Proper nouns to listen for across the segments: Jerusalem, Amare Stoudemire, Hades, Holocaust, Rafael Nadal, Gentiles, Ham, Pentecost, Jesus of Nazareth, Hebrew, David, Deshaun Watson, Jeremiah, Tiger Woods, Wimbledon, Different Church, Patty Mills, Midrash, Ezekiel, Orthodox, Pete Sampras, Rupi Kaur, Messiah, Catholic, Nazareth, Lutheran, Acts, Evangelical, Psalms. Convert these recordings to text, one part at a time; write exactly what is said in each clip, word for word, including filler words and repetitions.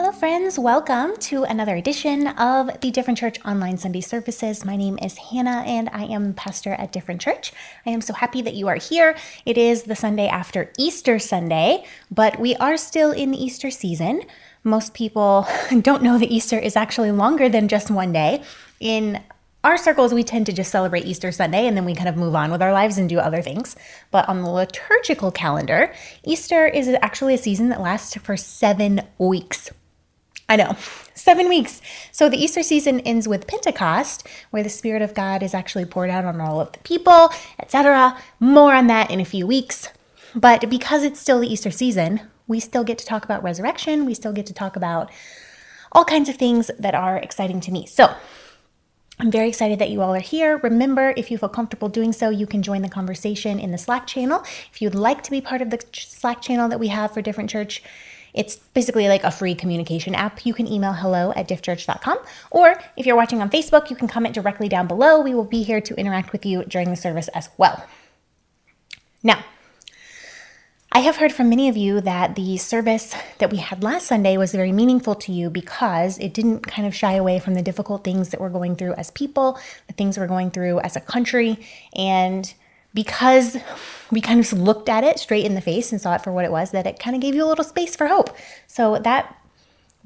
Hello friends, welcome to another edition of the Different Church Online Sunday Services. My name is Hannah and I am pastor at Different Church. I am so happy that you are here. It is the Sunday after Easter Sunday, but we are still in the Easter season. Most people don't know that Easter is actually longer than just one day. In our circles, we tend to just celebrate Easter Sunday and then we kind of move on with our lives and do other things. But on the liturgical calendar, Easter is actually a season that lasts for seven weeks. I know, seven weeks. So the Easter season ends with Pentecost, where the Spirit of God is actually poured out on all of the people, et cetera. More on that in a few weeks. But because it's still the Easter season, we still get to talk about resurrection. We still get to talk about all kinds of things that are exciting to me. So I'm very excited that you all are here. Remember, if you feel comfortable doing so, you can join the conversation in the Slack channel. If you'd like to be part of the Slack channel that we have for Different Church, it's basically like a free communication app. You can email hello at diffchurch dot com. Or if you're watching on Facebook, you can comment directly down below. We will be here to interact with you during the service as well. Now, I have heard from many of you that the service that we had last Sunday was very meaningful to you because it didn't kind of shy away from the difficult things that we're going through as people, the things we're going through as a country, and because we kind of looked at it straight in the face and saw it for what it was, that it kind of gave you a little space for hope. So that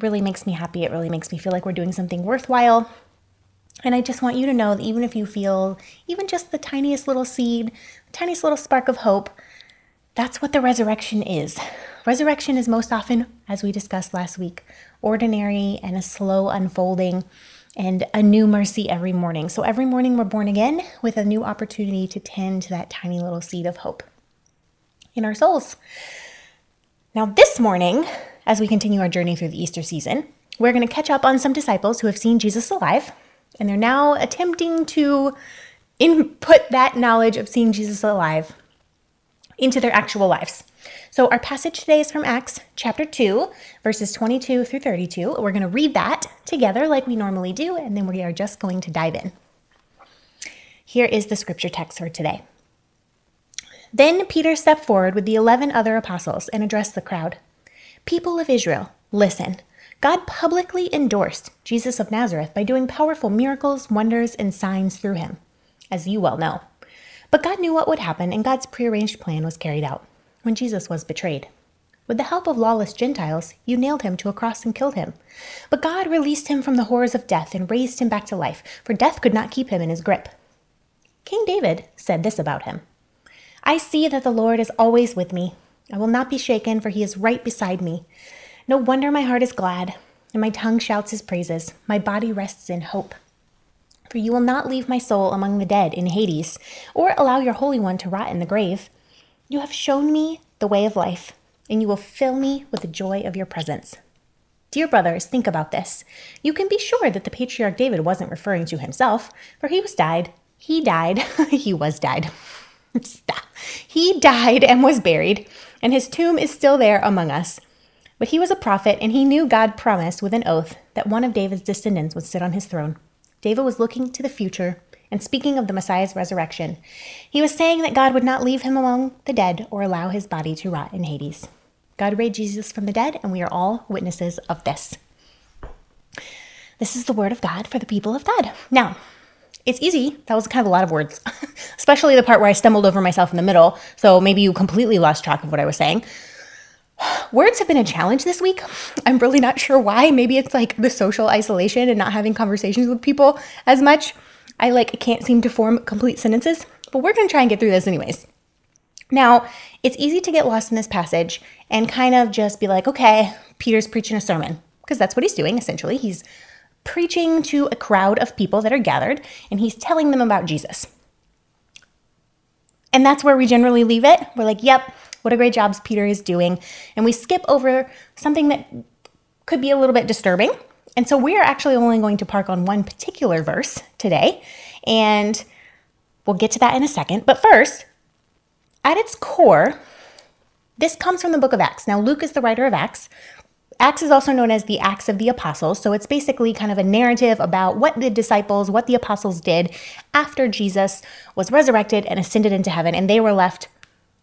really makes me happy. It really makes me feel like we're doing something worthwhile. And I just want you to know that even if you feel even just the tiniest little seed, the tiniest little spark of hope, that's what the resurrection is. Resurrection is most often, as we discussed last week, ordinary and a slow unfolding and a new mercy every morning. So every morning we're born again with a new opportunity to tend to that tiny little seed of hope in our souls. Now this morning, as we continue our journey through the Easter season, we're going to catch up on some disciples who have seen Jesus alive, and they're now attempting to input that knowledge of seeing Jesus alive into their actual lives. So our passage today is from Acts chapter two, verses twenty-two through thirty-two. We're going to read that together like we normally do, and then we are just going to dive in. Here is the scripture text for today. Then Peter stepped forward with the eleven other apostles and addressed the crowd. People of Israel, listen. God publicly endorsed Jesus of Nazareth by doing powerful miracles, wonders, and signs through him, as you well know. But God knew what would happen, and God's prearranged plan was carried out when Jesus was betrayed. With the help of lawless Gentiles, you nailed him to a cross and killed him. But God released him from the horrors of death and raised him back to life, for death could not keep him in his grip. King David said this about him, "I see that the Lord is always with me. I will not be shaken, for he is right beside me. No wonder my heart is glad, and my tongue shouts his praises. My body rests in hope. For you will not leave my soul among the dead in Hades, or allow your Holy One to rot in the grave. You have shown me the way of life, and you will fill me with the joy of your presence." Dear brothers, think about this. You can be sure that the patriarch David wasn't referring to himself, for he was died. He died. he was died. Stop. He died and was buried, and his tomb is still there among us. But he was a prophet, and he knew God promised with an oath that one of David's descendants would sit on his throne. David was looking to the future and speaking of the Messiah's resurrection. He was saying that God would not leave him among the dead or allow his body to rot in Hades. God raised Jesus from the dead, and we are all witnesses of this. This is the word of God for the people of God. Now, it's easy. That was kind of a lot of words, especially the part where I stumbled over myself in the middle. So maybe you completely lost track of what I was saying. Words have been a challenge this week. I'm really not sure why. Maybe it's like the social isolation and not having conversations with people as much. I like can't seem to form complete sentences, but we're going to try and get through this anyways. Now, it's easy to get lost in this passage and kind of just be like, okay, Peter's preaching a sermon, because that's what he's doing essentially. He's preaching to a crowd of people that are gathered, and he's telling them about Jesus. And that's where we generally leave it. We're like, yep, what a great job Peter is doing. And we skip over something that could be a little bit disturbing. And so we are actually only going to park on one particular verse today. And we'll get to that in a second. But first, at its core, this comes from the book of Acts. Now, Luke is the writer of Acts. Acts is also known as the Acts of the Apostles. So it's basically kind of a narrative about what the disciples, what the apostles did after Jesus was resurrected and ascended into heaven. And they were left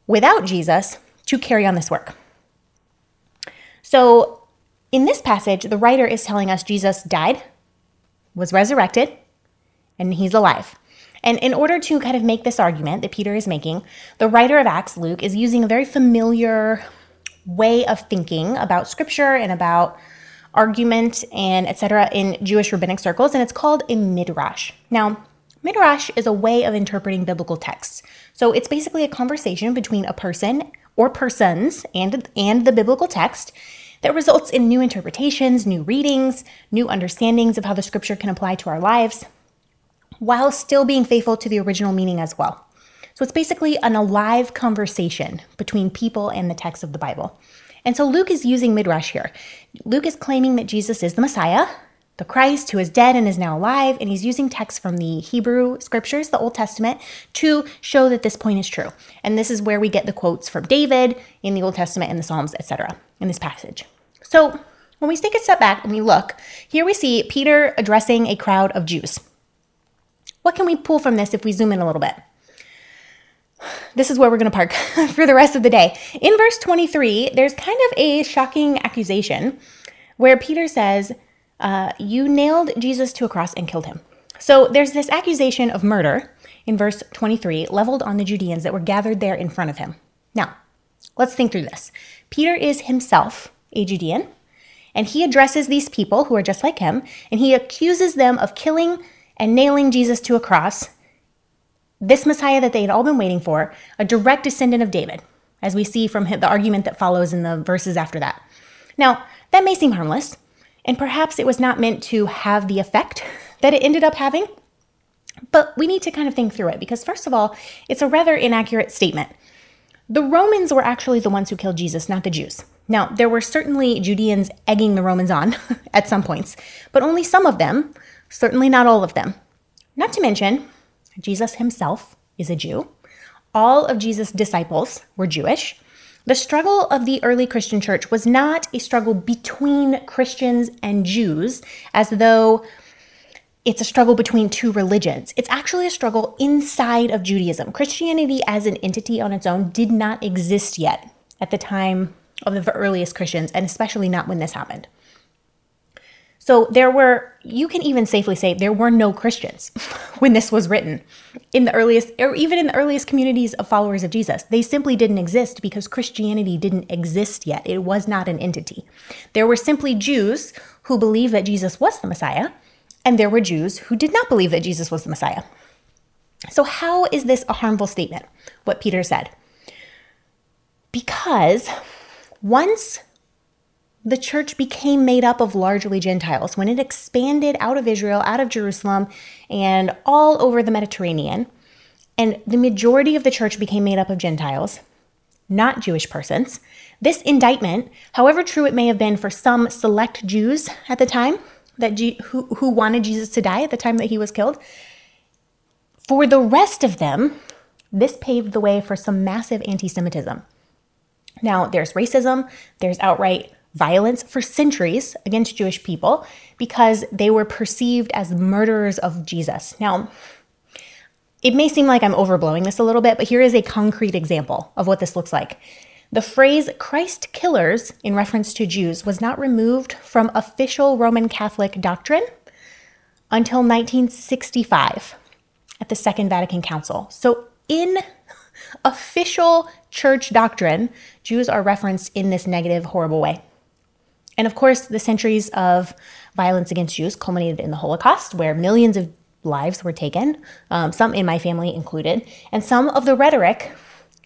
without Jesus to carry on this work. So In this passage, the writer is telling us Jesus died, was resurrected, and he's alive. And in order to kind of make this argument that Peter is making, the writer of Acts, Luke, is using a very familiar way of thinking about scripture and about argument and et cetera in Jewish rabbinic circles, and it's called a midrash. Now, midrash is a way of interpreting biblical texts. So it's basically a conversation between a person or persons and, and the biblical text that results in new interpretations, new readings, new understandings of how the scripture can apply to our lives, while still being faithful to the original meaning as well. So it's basically an alive conversation between people and the text of the Bible. And so Luke is using midrash here. Luke is claiming that Jesus is the Messiah, the Christ, who is dead and is now alive, and he's using texts from the Hebrew scriptures, the Old Testament, to show that this point is true. And this is where we get the quotes from David in the Old Testament and the Psalms, et cetera, in this passage. So when we take a step back and we look, here we see Peter addressing a crowd of Jews. What can we pull from this if we zoom in a little bit? This is where we're going to park for the rest of the day. In verse twenty-three, there's kind of a shocking accusation where Peter says, uh, you nailed Jesus to a cross and killed him. So there's this accusation of murder in verse twenty-three leveled on the Judeans that were gathered there in front of him. Now, let's think through this. Peter is himself a Judean, and he addresses these people who are just like him, and he accuses them of killing and nailing Jesus to a cross, this Messiah that they had all been waiting for, a direct descendant of David, as we see from the argument that follows in the verses after that. Now, that may seem harmless, and perhaps it was not meant to have the effect that it ended up having, but we need to kind of think through it, because first of all, it's a rather inaccurate statement. The Romans were actually the ones who killed Jesus, not the Jews. Now, there were certainly Judeans egging the Romans on at some points, but only some of them, certainly not all of them. Not to mention, Jesus himself is a Jew. All of Jesus' disciples were Jewish. The struggle of the early Christian church was not a struggle between Christians and Jews, as though it's a struggle between two religions. It's actually a struggle inside of Judaism. Christianity as an entity on its own did not exist yet at the time of the earliest Christians, and especially not when this happened. So there were, you can even safely say, there were no Christians when this was written in the earliest, or even in the earliest communities of followers of Jesus. They simply didn't exist because Christianity didn't exist yet. It was not an entity. There were simply Jews who believed that Jesus was the Messiah, and there were Jews who did not believe that Jesus was the Messiah. So how is this a harmful statement, what Peter said? Because once the church became made up of largely Gentiles, when it expanded out of Israel, out of Jerusalem, and all over the Mediterranean, and the majority of the church became made up of Gentiles, not Jewish persons, this indictment, however true it may have been for some select Jews at the time, that G- who, who wanted Jesus to die at the time that he was killed, for the rest of them, this paved the way for some massive anti-Semitism. Now, there's racism, there's outright violence for centuries against Jewish people because they were perceived as murderers of Jesus. Now, it may seem like I'm overblowing this a little bit, but here is a concrete example of what this looks like. The phrase Christ killers in reference to Jews was not removed from official Roman Catholic doctrine until nineteen sixty-five at the Second Vatican Council. So in official church doctrine, Jews are referenced in this negative, horrible way. And of course, the centuries of violence against Jews culminated in the Holocaust, where millions of lives were taken, um, some in my family included, and some of the rhetoric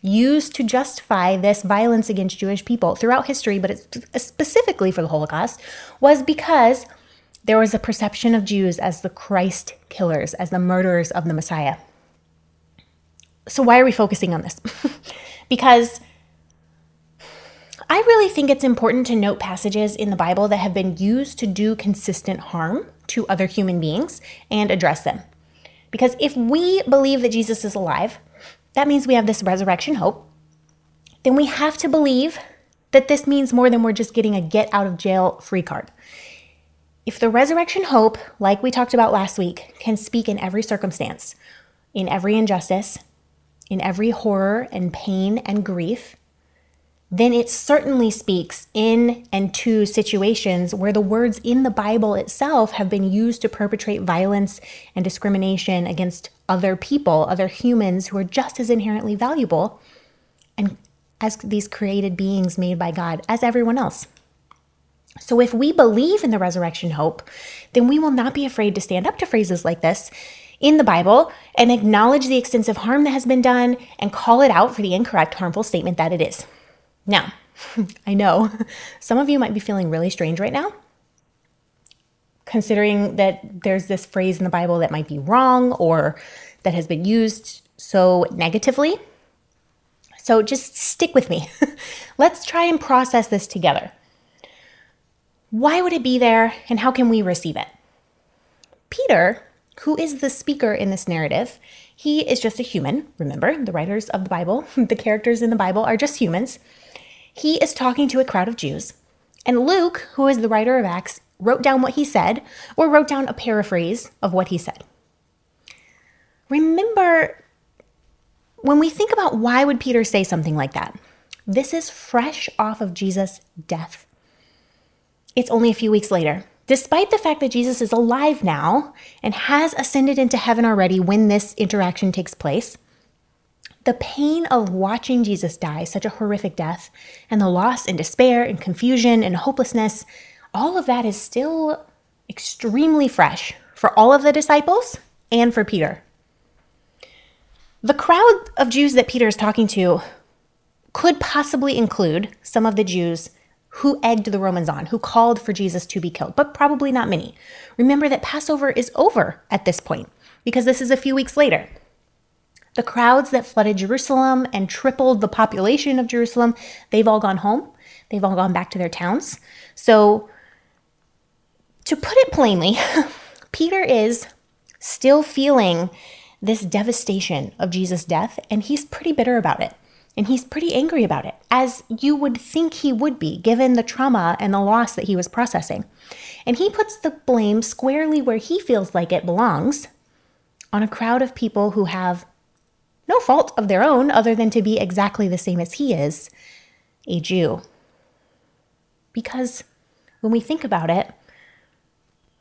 used to justify this violence against Jewish people throughout history, but it's specifically for the Holocaust, was because there was a perception of Jews as the Christ killers, as the murderers of the Messiah. So why are we focusing on this? Because I really think it's important to note passages in the Bible that have been used to do consistent harm to other human beings and address them. Because if we believe that Jesus is alive, that means we have this resurrection hope, then we have to believe that this means more than we're just getting a get out of jail free card. If the resurrection hope, like we talked about last week, can speak in every circumstance, in every injustice, in every horror and pain and grief, then it certainly speaks in and to situations where the words in the Bible itself have been used to perpetrate violence and discrimination against other people, other humans who are just as inherently valuable and as these created beings made by God as everyone else. So if we believe in the resurrection hope, then we will not be afraid to stand up to phrases like this in the Bible and acknowledge the extensive harm that has been done and call it out for the incorrect, harmful statement that it is. Now, I know some of you might be feeling really strange right now, considering that there's this phrase in the Bible that might be wrong or that has been used so negatively. So just stick with me. Let's try and process this together. Why would it be there and how can we receive it? Peter, who is the speaker in this narrative, he is just a human. Remember, the writers of the Bible, the characters in the Bible are just humans. He is talking to a crowd of Jews. And Luke, who is the writer of Acts, wrote down what he said, or wrote down a paraphrase of what he said. Remember, when we think about why would Peter say something like that, this is fresh off of Jesus' death. It's only a few weeks later. Despite the fact that Jesus is alive now and has ascended into heaven already when this interaction takes place, the pain of watching Jesus die such a horrific death and the loss and despair and confusion and hopelessness, all of that is still extremely fresh for all of the disciples and for Peter. The crowd of Jews that Peter is talking to could possibly include some of the Jews who egged the Romans on, who called for Jesus to be killed, but probably not many. Remember that Passover is over at this point because this is a few weeks later. The crowds that flooded Jerusalem and tripled the population of Jerusalem, they've all gone home. They've all gone back to their towns. So to put it plainly, Peter is still feeling this devastation of Jesus' death, and he's pretty bitter about it. And he's pretty angry about it, as you would think he would be, given the trauma and the loss that he was processing. And he puts the blame squarely where he feels like it belongs, on a crowd of people who have no fault of their own other than to be exactly the same as he is, a Jew. Because when we think about it,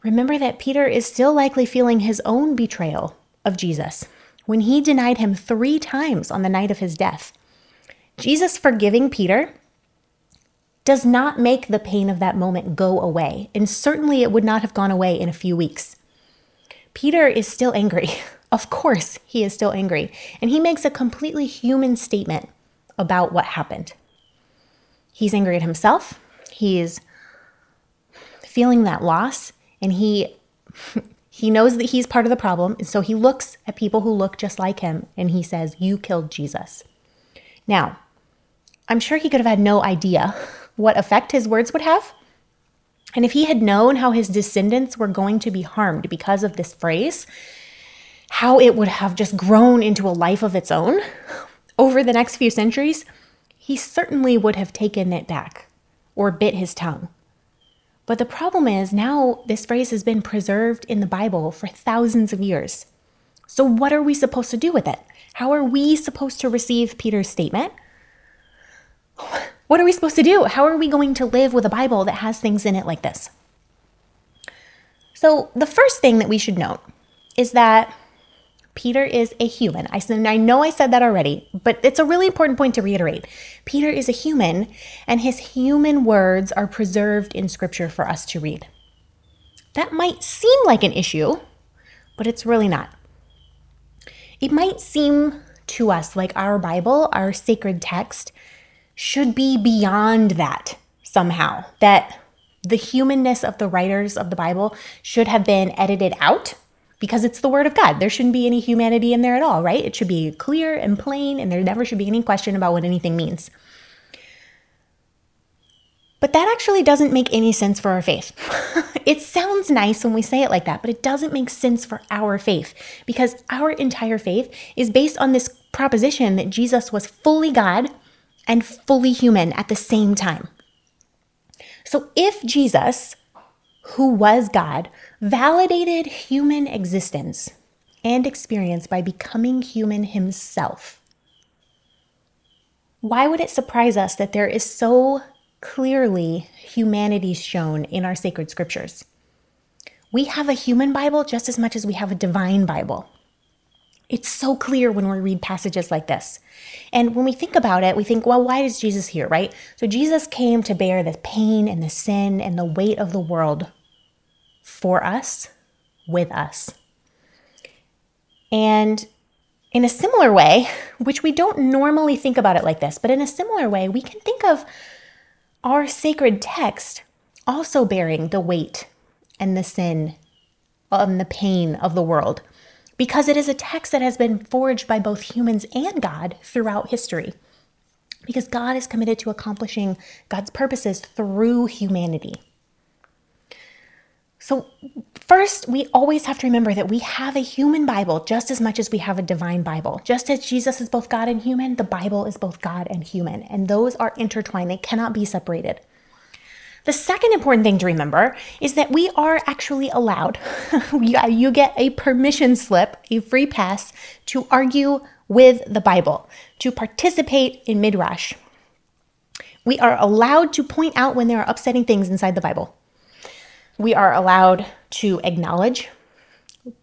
remember that Peter is still likely feeling his own betrayal of Jesus when he denied him three times on the night of his death. Jesus forgiving Peter does not make the pain of that moment go away, and certainly it would not have gone away in a few weeks. Peter is still angry. Of course he is still angry, and he makes a completely human statement about what happened. He's angry at himself, he's feeling that loss, and he he knows that he's part of the problem, and so he looks at people who look just like him, and he says, "You killed Jesus." Now, I'm sure he could have had no idea what effect his words would have. And if he had known how his descendants were going to be harmed because of this phrase, how it would have just grown into a life of its own over the next few centuries, he certainly would have taken it back or bit his tongue. But the problem is now this phrase has been preserved in the Bible for thousands of years. So what are we supposed to do with it? How are we supposed to receive Peter's statement? What are we supposed to do? How are we going to live with a Bible that has things in it like this? So the first thing that we should note is that Peter is a human. I said, I know I said that already, but it's a really important point to reiterate. Peter is a human, and his human words are preserved in Scripture for us to read. That might seem like an issue, but it's really not. It might seem to us like our Bible, our sacred text, should be beyond that somehow, that the humanness of the writers of the Bible should have been edited out because it's the Word of God. There shouldn't be any humanity in there at all, right? It should be clear and plain, and there never should be any question about what anything means. But that actually doesn't make any sense for our faith. It sounds nice when we say it like that, but it doesn't make sense for our faith, because our entire faith is based on this proposition that Jesus was fully God and fully human at the same time. So if Jesus, who was God, validated human existence and experience by becoming human himself, why would it surprise us that there is so clearly humanity shown in our sacred scriptures? We have a human Bible just as much as we have a divine Bible. It's so clear when we read passages like this. And when we think about it, we think, well, why is Jesus here, right? So Jesus came to bear the pain and the sin and the weight of the world for us, with us. And in a similar way, which we don't normally think about it like this, but in a similar way, we can think of our sacred text also bearing the weight and the sin and the pain of the world, because it is a text that has been forged by both humans and God throughout history, because God is committed to accomplishing God's purposes through humanity. So first, we always have to remember that we have a human Bible just as much as we have a divine Bible. Just as Jesus is both God and human, the Bible is both God and human, and those are intertwined. They cannot be separated. The second important thing to remember is that we are actually allowed, you get a permission slip, a free pass, to argue with the Bible, to participate in Midrash. We are allowed to point out when there are upsetting things inside the Bible. We are allowed to acknowledge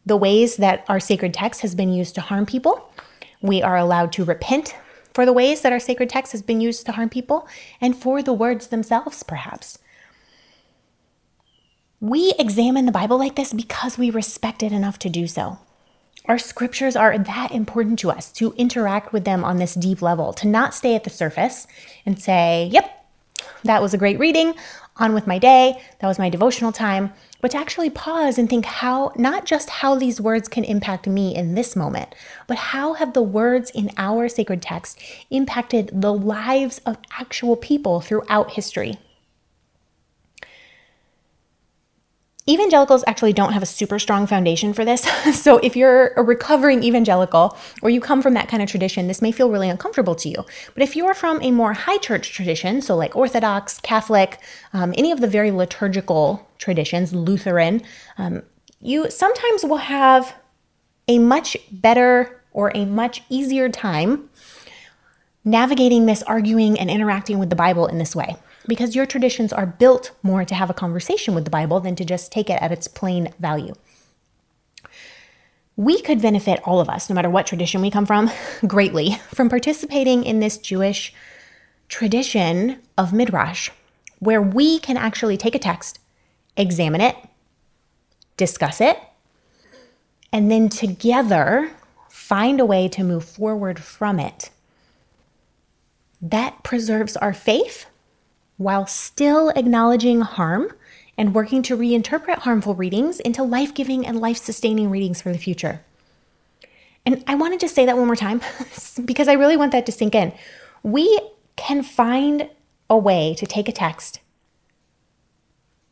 the ways that our sacred text has been used to harm people. We are allowed to repent for the ways that our sacred text has been used to harm people, and for the words themselves, perhaps. We examine the Bible like this because we respect it enough to do so. Our scriptures are that important to us, to interact with them on this deep level, to not stay at the surface and say, yep, that was a great reading, on with my day, that was my devotional time, but to actually pause and think how, not just how these words can impact me in this moment, but how have the words in our sacred text impacted the lives of actual people throughout history? Evangelicals actually don't have a super strong foundation for this. So if you're a recovering evangelical or you come from that kind of tradition, this may feel really uncomfortable to you. But if you are from a more high church tradition, so like Orthodox, Catholic, um, any of the very liturgical traditions, Lutheran, um, you sometimes will have a much better or a much easier time navigating this, arguing and interacting with the Bible in this way, because your traditions are built more to have a conversation with the Bible than to just take it at its plain value. We could benefit, all of us, no matter what tradition we come from, greatly from participating in this Jewish tradition of Midrash, where we can actually take a text, examine it, discuss it, and then together find a way to move forward from it. That preserves our faith, while still acknowledging harm and working to reinterpret harmful readings into life-giving and life-sustaining readings for the future. And I wanted to say that one more time because I really want that to sink in. We can find a way to take a text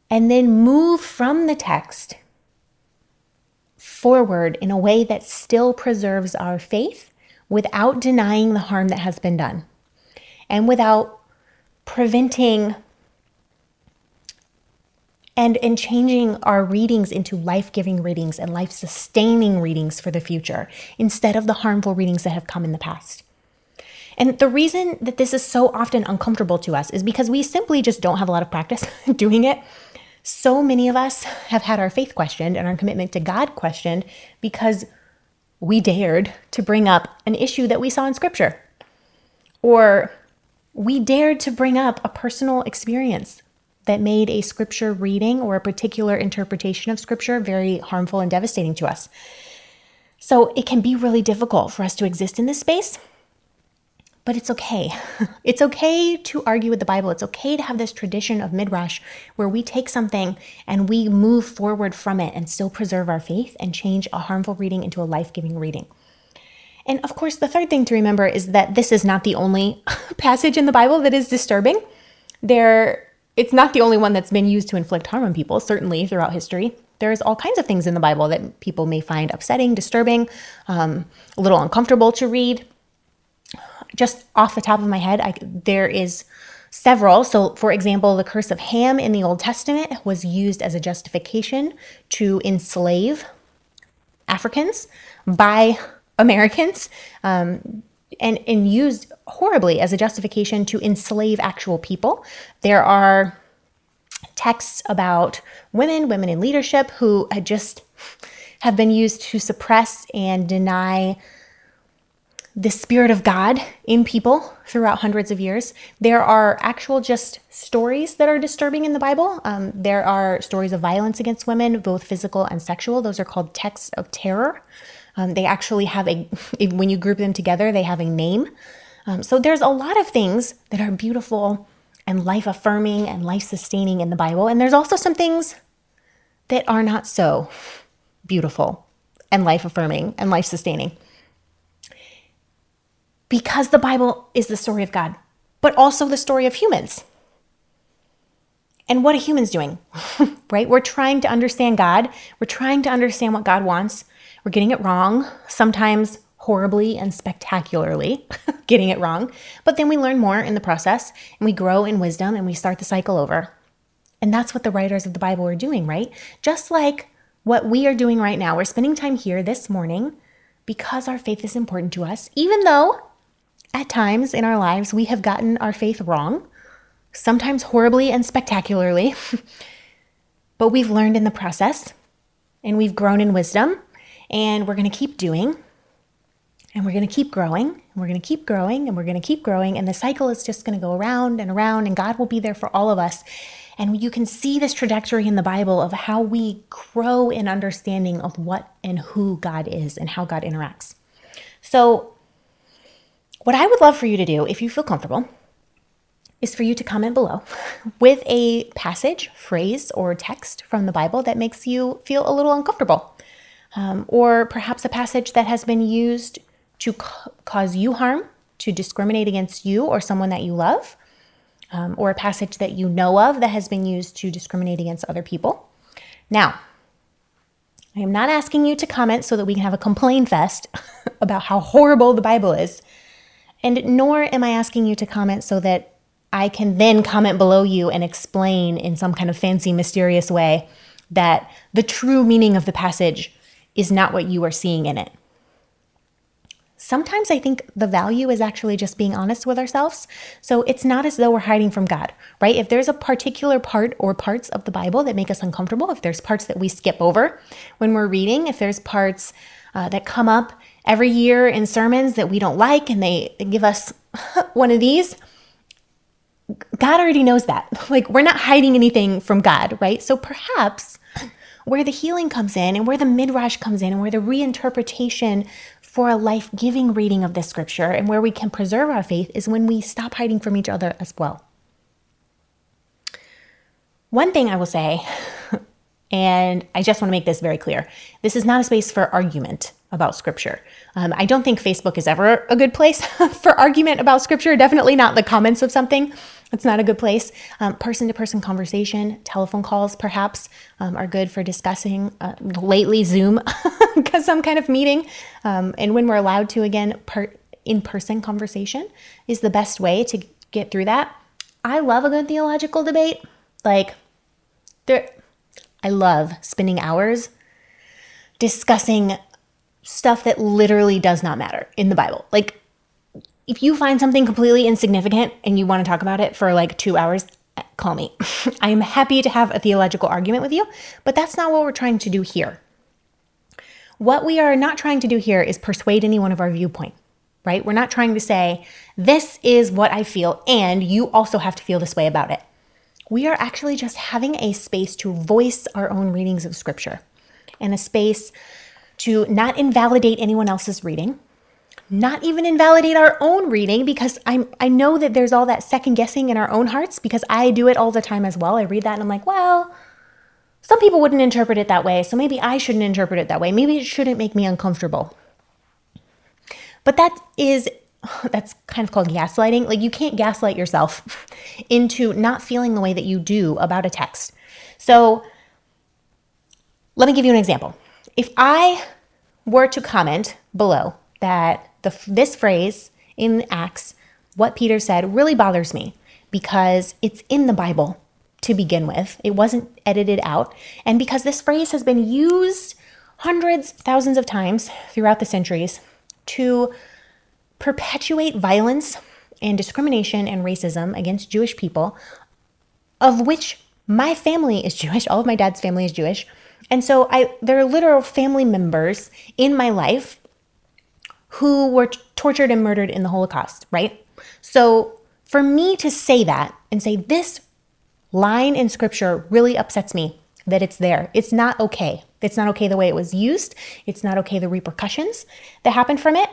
and then move from the text forward in a way that still preserves our faith without denying the harm that has been done and without preventing and, and changing our readings into life-giving readings and life-sustaining readings for the future instead of the harmful readings that have come in the past. And the reason that this is so often uncomfortable to us is because we simply just don't have a lot of practice doing it. So many of us have had our faith questioned and our commitment to God questioned because we dared to bring up an issue that we saw in Scripture, or we dared to bring up a personal experience that made a scripture reading or a particular interpretation of scripture very harmful and devastating to us. So it can be really difficult for us to exist in this space, but it's okay. It's okay to argue with the Bible. It's okay to have this tradition of Midrash where we take something and we move forward from it and still preserve our faith and change a harmful reading into a life-giving reading. And of course, the third thing to remember is that this is not the only passage in the Bible that is disturbing. There, it's not the only one that's been used to inflict harm on people, certainly throughout history. There's all kinds of things in the Bible that people may find upsetting, disturbing, um, a little uncomfortable to read. Just off the top of my head, I, there is several. So for example, the curse of Ham in the Old Testament was used as a justification to enslave Africans by Americans. Um, and, and used horribly as a justification to enslave actual people. There are texts about women, women in leadership, who had just have been used to suppress and deny the Spirit of God in people throughout hundreds of years. There are actual just stories that are disturbing in the Bible. Um, there are stories of violence against women, both physical and sexual. Those are called texts of terror. Um, they actually have a, when you group them together, they have a name. Um, so there's a lot of things that are beautiful and life-affirming and life-sustaining in the Bible. And there's also some things that are not so beautiful and life-affirming and life-sustaining. Because the Bible is the story of God, but also the story of humans. And what are humans doing, right? We're trying to understand God. We're trying to understand what God wants. We're getting it wrong, sometimes horribly and spectacularly getting it wrong. But then we learn more in the process, and we grow in wisdom, and we start the cycle over. And that's what the writers of the Bible are doing, right? Just like what we are doing right now. We're spending time here this morning because our faith is important to us, even though at times in our lives, we have gotten our faith wrong, sometimes horribly and spectacularly, but we've learned in the process, and we've grown in wisdom, and we're going to keep doing, and we're going to keep growing, and we're going to keep growing, and we're going to keep growing, and the cycle is just going to go around and around, and God will be there for all of us. And you can see this trajectory in the Bible of how we grow in understanding of what and who God is and how God interacts. So what I would love for you to do, if you feel comfortable, is for you to comment below with a passage, phrase, or text from the Bible that makes you feel a little uncomfortable, um, or perhaps a passage that has been used to ca- cause you harm, to discriminate against you or someone that you love, um, or a passage that you know of that has been used to discriminate against other people. Now, I am not asking you to comment so that we can have a complain fest about how horrible the Bible is. And nor am I asking you to comment so that I can then comment below you and explain in some kind of fancy, mysterious way that the true meaning of the passage is not what you are seeing in it. Sometimes I think the value is actually just being honest with ourselves. So it's not as though we're hiding from God, right? If there's a particular part or parts of the Bible that make us uncomfortable, if there's parts that we skip over when we're reading, if there's parts uh, that come up every year in sermons that we don't like, and they give us one of these, God already knows that. Like, we're not hiding anything from God, right? So perhaps where the healing comes in, and where the Midrash comes in, and where the reinterpretation for a life-giving reading of this scripture, and where we can preserve our faith, is when we stop hiding from each other as well. One thing I will say, and I just want to make this very clear, this is not a space for argument about scripture. Um, I don't think Facebook is ever a good place for argument about scripture, definitely not the comments of something. It's not a good place. Um, person-to-person conversation, telephone calls perhaps um, are good for discussing. Uh, lately, Zoom, because some kind of meeting. Um, and when we're allowed to, again, per- in-person conversation is the best way to get through that. I love a good theological debate. Like, there, I love spending hours discussing stuff that literally does not matter in the Bible. Like, if you find something completely insignificant and you want to talk about it for like two hours, call me. I am happy to have a theological argument with you, but that's not what we're trying to do here. What we are not trying to do here is persuade anyone of our viewpoint, right? We're not trying to say, this is what I feel, and you also have to feel this way about it. We are actually just having a space to voice our own readings of scripture, and a space to not invalidate anyone else's reading, not even invalidate our own reading, because I'm, I know that there's all that second guessing in our own hearts, because I do it all the time as well. I read that and I'm like, well, some people wouldn't interpret it that way, so maybe I shouldn't interpret it that way. Maybe it shouldn't make me uncomfortable. But that is, that's kind of called gaslighting. Like, you can't gaslight yourself into not feeling the way that you do about a text. So let me give you an example. If I were to comment below that the, this phrase in Acts, what Peter said, really bothers me because it's in the Bible to begin with. It wasn't edited out. And because this phrase has been used hundreds, thousands of times throughout the centuries to perpetuate violence and discrimination and racism against Jewish people, of which my family is Jewish. All of my dad's family is Jewish. And so I, there are literal family members in my life who were t- tortured and murdered in the Holocaust, right? So for me to say that and say this line in scripture really upsets me that it's there. It's not okay. It's not okay the way it was used. It's not okay the repercussions that happened from it.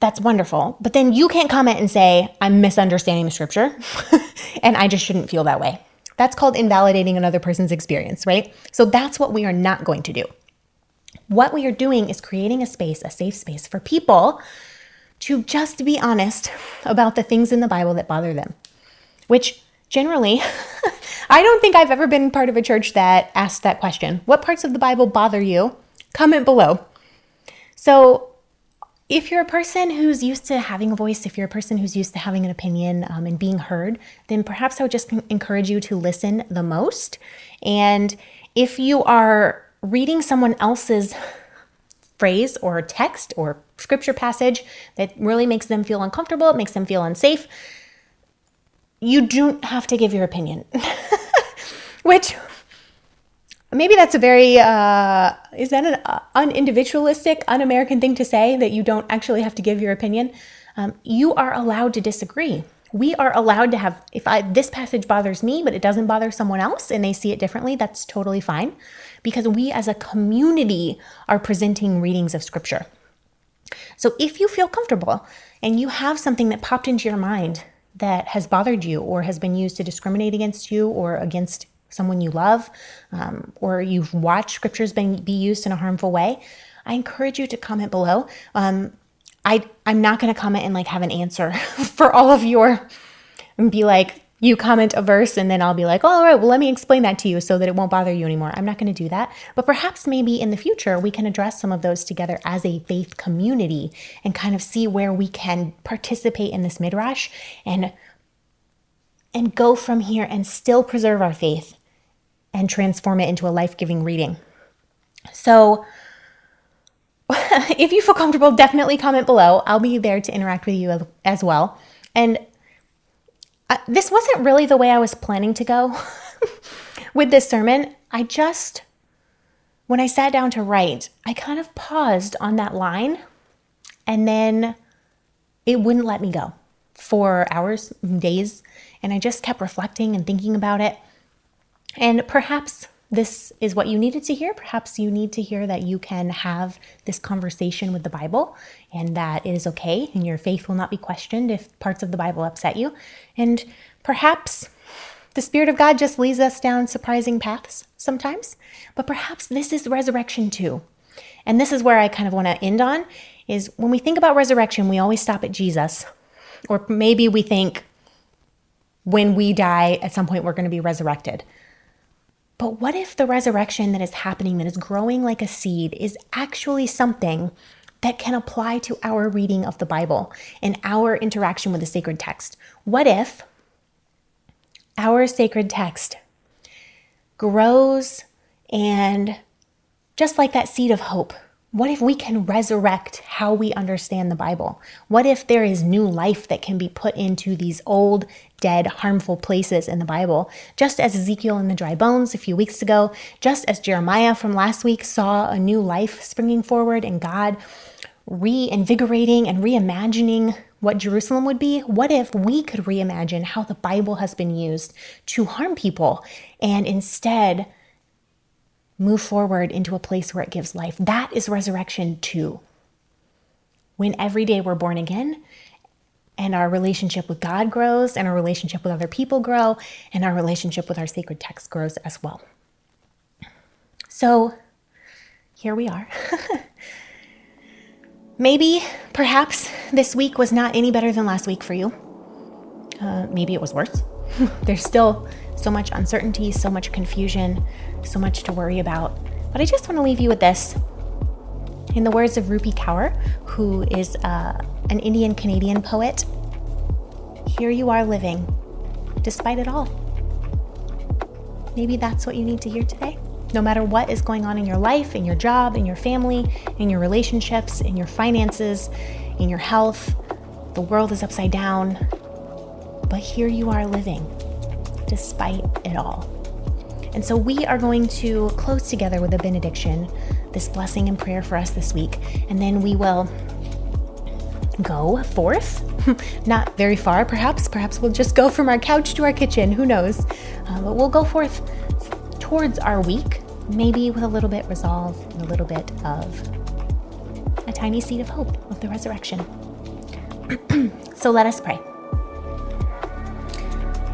That's wonderful. But then you can't comment and say, I'm misunderstanding the scripture and I just shouldn't feel that way. That's called invalidating another person's experience, right? So that's what we are not going to do. What we are doing is creating a space, a safe space for people to just be honest about the things in the Bible that bother them, which generally, I don't think I've ever been part of a church that asked that question. What parts of the Bible bother you? Comment below. So if you're a person who's used to having a voice, if you're a person who's used to having an opinion um, and being heard, then perhaps I would just encourage you to listen the most. And if you are reading someone else's phrase or text or scripture passage that really makes them feel uncomfortable, it makes them feel unsafe, you don't have to give your opinion, which maybe that's a very, uh, is that an uh, un-individualistic, un-American thing to say, that you don't actually have to give your opinion? Um, you are allowed to disagree. We are allowed to have, if I, this passage bothers me, but it doesn't bother someone else and they see it differently, that's totally fine, because we as a community are presenting readings of scripture. So if you feel comfortable and you have something that popped into your mind that has bothered you or has been used to discriminate against you or against someone you love, um, or you've watched scriptures being, be used in a harmful way, I encourage you to comment below. Um, I, I'm not going to comment and like have an answer for all of your, and be like, you comment a verse and then I'll be like, oh, all right, well, let me explain that to you so that it won't bother you anymore. I'm not going to do that. But perhaps maybe in the future, we can address some of those together as a faith community and kind of see where we can participate in this Midrash and, and go from here and still preserve our faith and transform it into a life-giving reading. So if you feel comfortable, definitely comment below. I'll be there to interact with you as well. And I, this wasn't really the way I was planning to go with this sermon. I just, when I sat down to write, I kind of paused on that line and then it wouldn't let me go for hours, days. And I just kept reflecting and thinking about it. And perhaps this is what you needed to hear. Perhaps you need to hear that you can have this conversation with the Bible and that it is okay and your faith will not be questioned if parts of the Bible upset you. And perhaps the Spirit of God just leads us down surprising paths sometimes, but perhaps this is resurrection too. And this is where I kind of want to end on, is when we think about resurrection, we always stop at Jesus, or maybe we think when we die, at some point we're going to be resurrected. But what if the resurrection that is happening, that is growing like a seed, is actually something that can apply to our reading of the Bible and our interaction with the sacred text? What if our sacred text grows, and just like that seed of hope, what if we can resurrect how we understand the Bible? What if there is new life that can be put into these old, dead, harmful places in the Bible? Just as Ezekiel and the dry bones a few weeks ago, just as Jeremiah from last week saw a new life springing forward and God reinvigorating and reimagining what Jerusalem would be, what if we could reimagine how the Bible has been used to harm people and instead move forward into a place where it gives life? That is resurrection too. When every day we're born again and our relationship with God grows and our relationship with other people grow and our relationship with our sacred text grows as well. So here we are. Maybe, perhaps this week was not any better than last week for you. Uh, maybe it was worse. There's still so much uncertainty, so much confusion, so much to worry about. But I just want to leave you with this. In the words of Rupi Kaur, who is uh, an Indian-Canadian poet, here you are living, despite it all. Maybe that's what you need to hear today. No matter what is going on in your life, in your job, in your family, in your relationships, in your finances, in your health. The world is upside down, but here you are living despite it all. And so we are going to close together with a benediction, this blessing and prayer for us this week, and then we will go forth, not very far perhaps, perhaps we'll just go from our couch to our kitchen, who knows, uh, but we'll go forth towards our week, maybe with a little bit resolve and a little bit of a tiny seed of hope of the resurrection. So let us pray.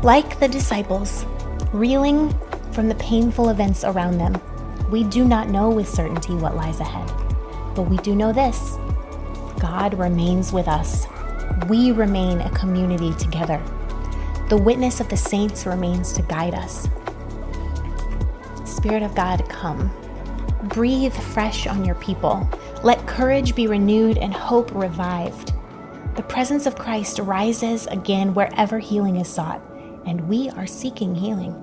Like the disciples, reeling from the painful events around them, we do not know with certainty what lies ahead, but we do know this: God remains with us. We remain a community together. The witness of the saints remains to guide us. Spirit of God, come. Breathe fresh on your people. Let courage be renewed and hope revived. The presence of Christ rises again wherever healing is sought, and we are seeking healing.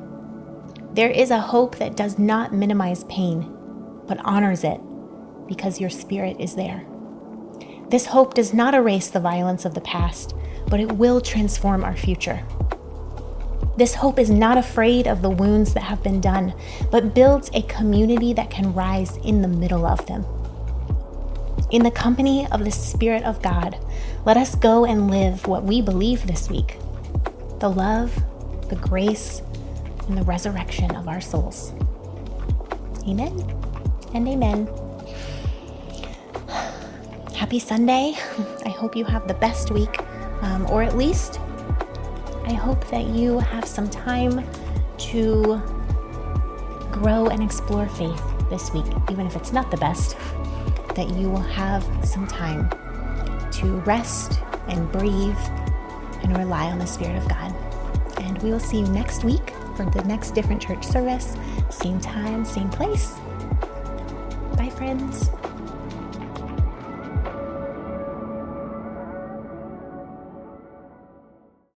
There is a hope that does not minimize pain, but honors it, because your spirit is there. This hope does not erase the violence of the past, but it will transform our future. This hope is not afraid of the wounds that have been done, but builds a community that can rise in the middle of them. In the company of the Spirit of God, let us go and live what we believe this week: the love, the grace, and the resurrection of our souls. Amen and amen. Happy Sunday. I hope you have the best week, um, or at least I hope that you have some time to grow and explore faith this week, even if it's not the best, that you will have some time to rest and breathe and rely on the Spirit of God. And we will see you next week for the next Different Church service. Same time, same place. Bye, friends.